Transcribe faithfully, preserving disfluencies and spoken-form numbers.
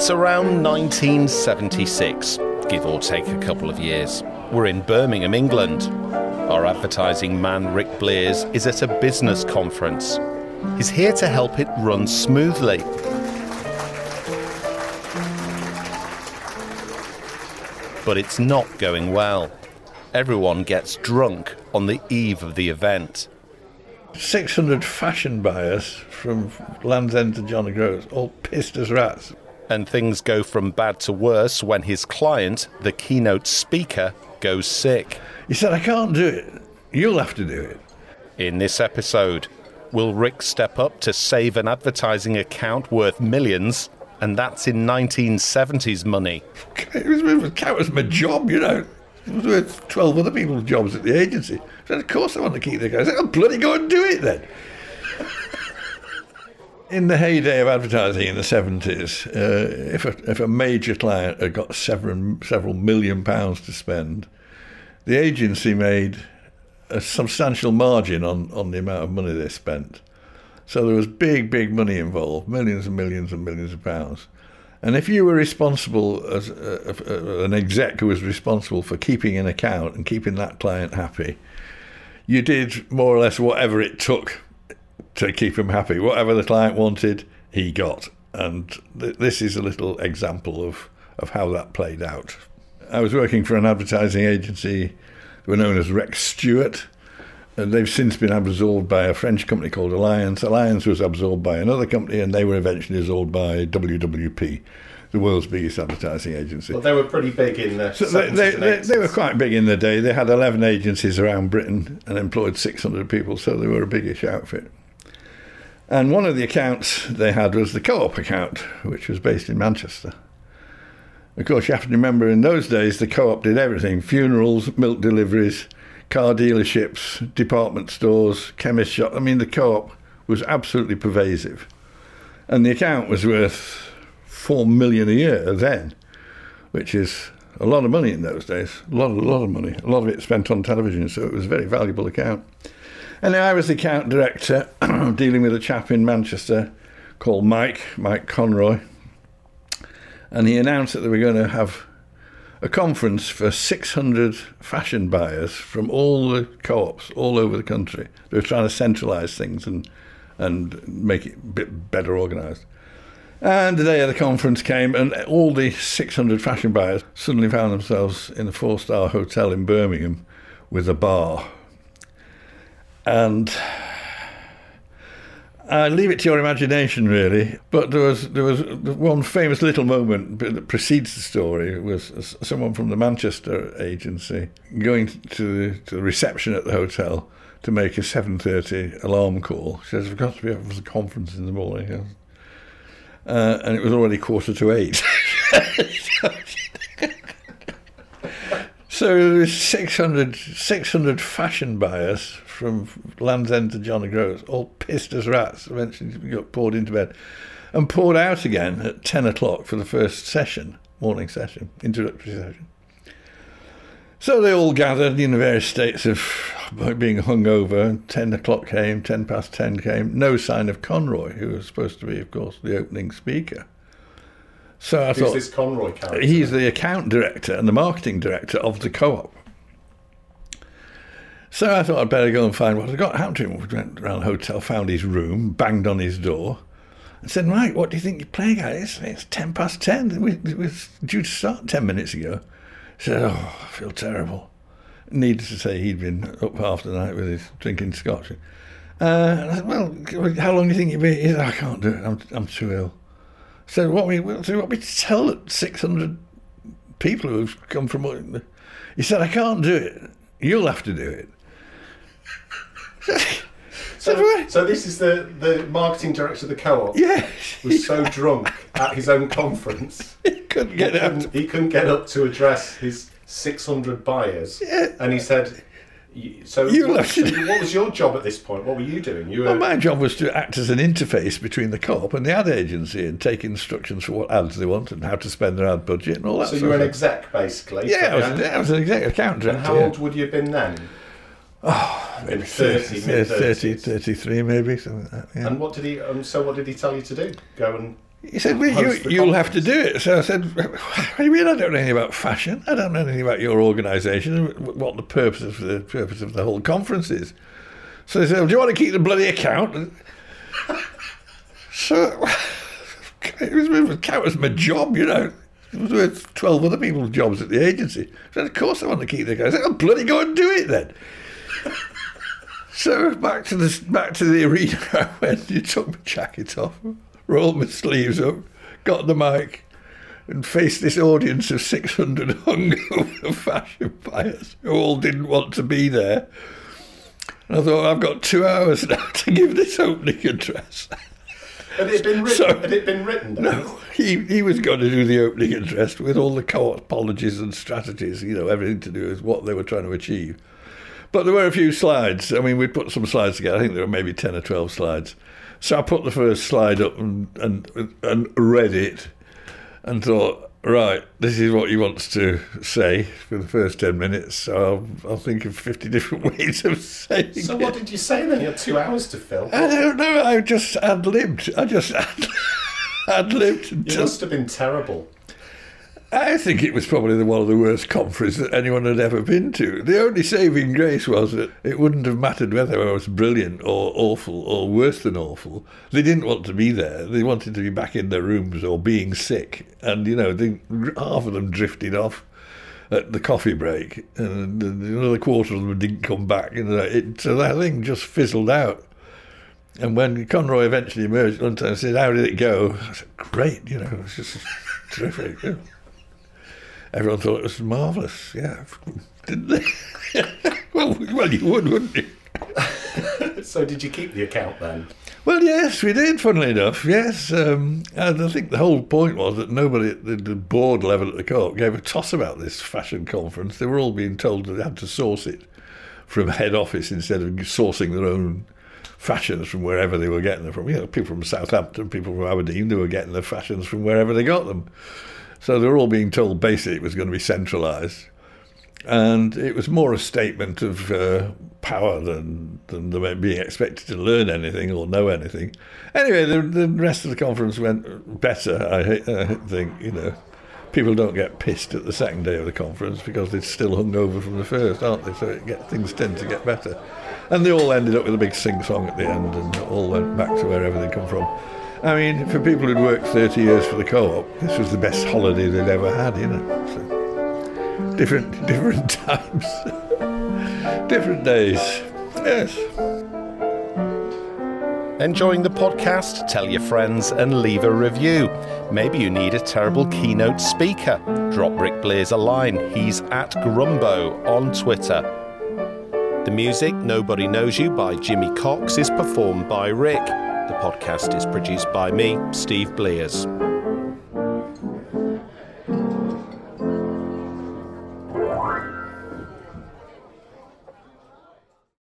It's around nineteen seventy-six, give or take a couple of years. We're in Birmingham, England. Our advertising man, Rick Blairs, is at a business conference. He's here to help it run smoothly. But it's not going well. Everyone gets drunk on the eve of the event. six hundred fashion buyers from Land's End to John O'Groats, all pissed as rats. And things go from bad to worse when his client, the keynote speaker, goes sick. He said, "I can't do it. You'll have to do it." In this episode, will Rick step up to save an advertising account worth millions? And that's in nineteen seventies money. It was, it was my job, you know. It was worth twelve other people's jobs at the agency. I said, of course I want to keep the guy. I said, I'll bloody go and do it then. In the heyday of advertising in the seventies, uh, if, a, if a major client had got several, several million pounds to spend, the agency made a substantial margin on, on the amount of money they spent. So there was big, big money involved, millions and millions and millions of pounds. And if you were responsible, as a, a, an exec who was responsible for keeping an account and keeping that client happy, you did more or less whatever it took to keep him happy. Whatever the client wanted, he got. And th- this is a little example of, of how that played out. I was working for an advertising agency. They were known as Rex Stewart. And they've since been absorbed by a French company called Alliance. Alliance was absorbed by another company, and they were eventually absorbed by W W P, the world's biggest advertising agency. Well, they were pretty big in the so seventies they, they, and eighties. They were quite big in the day. They had eleven agencies around Britain and employed six hundred people, so they were a biggish outfit. And one of the accounts they had was the Co-op account, which was based in Manchester. Of course, you have to remember, in those days, the Co-op did everything. Funerals, milk deliveries, car dealerships, department stores, chemist shops. I mean, the Co-op was absolutely pervasive. And the account was worth four million a year then, which is a lot of money in those days. A lot, a lot of money. A lot of it spent on television, so it was a very valuable account. And I was the account director dealing with a chap in Manchester called Mike, Mike Conroy. And he announced that they were going to have a conference for six hundred fashion buyers from all the Co-ops all over the country. They were trying to centralise things and and make it a bit better organised. And the day of the conference came, and all the six hundred fashion buyers suddenly found themselves in a four-star hotel in Birmingham with a bar. And I leave it to your imagination, really. But there was there was one famous little moment that precedes the story. It was someone from the Manchester agency going to the, to the reception at the hotel to make a seven thirty alarm call. She says, "We've got to be up for the conference in the morning." Uh, and it was already quarter to eight. So there was six hundred, six hundred fashion buyers from Land's End to John O'Groats, all pissed as rats. Eventually got poured into bed and poured out again at ten o'clock for the first session, morning session, introductory session. So they all gathered in various states of being hungover. ten o'clock came, ten past ten came, no sign of Conroy, who was supposed to be, of course, the opening speaker. So I Who's thought, this Conroy character? He's the account director and the marketing director of the Co-op. So I thought I'd better go and find what had got happened to him. We went around the hotel, found his room, banged on his door, and said, "Right, what do you think you're playing at? It's, it's ten past ten. We, we were due to start ten minutes ago." He said, "Oh, I feel terrible." Needless to say, he'd been up half the night with his drinking scotch. Uh, and I said, "Well, how long do you think you'll be?" He said, "I can't do it. I'm, I'm too ill." So what we so what we tell six hundred people who've come from... He said, "I can't do it. You'll have to do it." so, so, so this is the, the marketing director of the Co-op. Yeah. Was so drunk at his own conference. he couldn't get he couldn't, up. To... He couldn't get up to address his six hundred buyers. Yeah. And he said... So, what, so what was your job at this point? What were you doing? You were... Well, my job was to act as an interface between the Co-op and the ad agency and take instructions for what ads they want and how to spend their ad budget and all that. So you were an exec, basically. Yeah, I was, an, I was an exec account director. And how yeah. old would you have been then? Oh, maybe thirty, mid thirty, thirty-three, maybe something like that. Yeah. And what did he? Um, so what did he tell you to do? Go and He said, well, you, you'll have to do it. So I said, what do you mean? I don't know anything about fashion. I don't know anything about your organisation, what the purpose of the purpose of the whole conference is. So they said, well, do you want to keep the bloody account? So it was, it was, it was my job, you know. It was worth twelve other people's jobs at the agency. So of course I want to keep the account. I said, oh, bloody go and do it then. So back to the back to the arena I went. You took my jacket off, rolled my sleeves up, got the mic, and faced this audience of six hundred hungover fashion buyers who all didn't want to be there. And I thought, I've got two hours now to give this opening address. Had it been written? So, had it been written? Though? No, he, he was going to do the opening address with all the co-op apologies and strategies, you know, everything to do with what they were trying to achieve. But there were a few slides. I mean, we put some slides together. I think there were maybe ten or twelve slides. So I put the first slide up and, and and read it and thought, right, this is what he wants to say for the first ten minutes. So I'll, I'll think of fifty different ways of saying it. So what did you say then? You had two hours to fill. I don't know. I just ad-libbed. I just ad-libbed. You must have been terrible. I think it was probably one of the worst conferences that anyone had ever been to. The only saving grace was that it wouldn't have mattered whether I was brilliant or awful or worse than awful. They didn't want to be there. They wanted to be back in their rooms or being sick. And, you know, they, half of them drifted off at the coffee break. And another quarter of them didn't come back. You know, it, so that thing just fizzled out. And when Conroy eventually emerged at lunchtime and said, how did it go? I said, great, you know, it was just terrific, you know. Everyone thought it was marvellous, yeah, didn't they? well, well, you would, wouldn't you? So did you keep the account then? Well, yes, we did, funnily enough, yes. Um, and I think the whole point was that nobody at the board level at the Co-op gave a toss about this fashion conference. They were all being told that they had to source it from head office instead of sourcing their own fashions from wherever they were getting them from. You know, people from Southampton, people from Aberdeen, they were getting their fashions from wherever they got them. So they were all being told basically it was going to be centralised. And it was more a statement of uh, power than, than they were being expected to learn anything or know anything. Anyway, the, the rest of the conference went better, I, I think, you know. People don't get pissed at the second day of the conference because they're still hungover from the first, aren't they? So it get, things tend to get better. And they all ended up with a big sing-song at the end and all went back to wherever they'd come from. I mean, for people who'd worked thirty years for the Co-op, this was the best holiday they'd ever had, you know. So, different, different times, different days. Yes. Enjoying the podcast? Tell your friends and leave a review. Maybe you need a terrible keynote speaker. Drop Rick Blairs a line. He's at Grumbo on Twitter. The music, Nobody Knows You by Jimmy Cox, is performed by Rick. The podcast is produced by me, Steve Blears.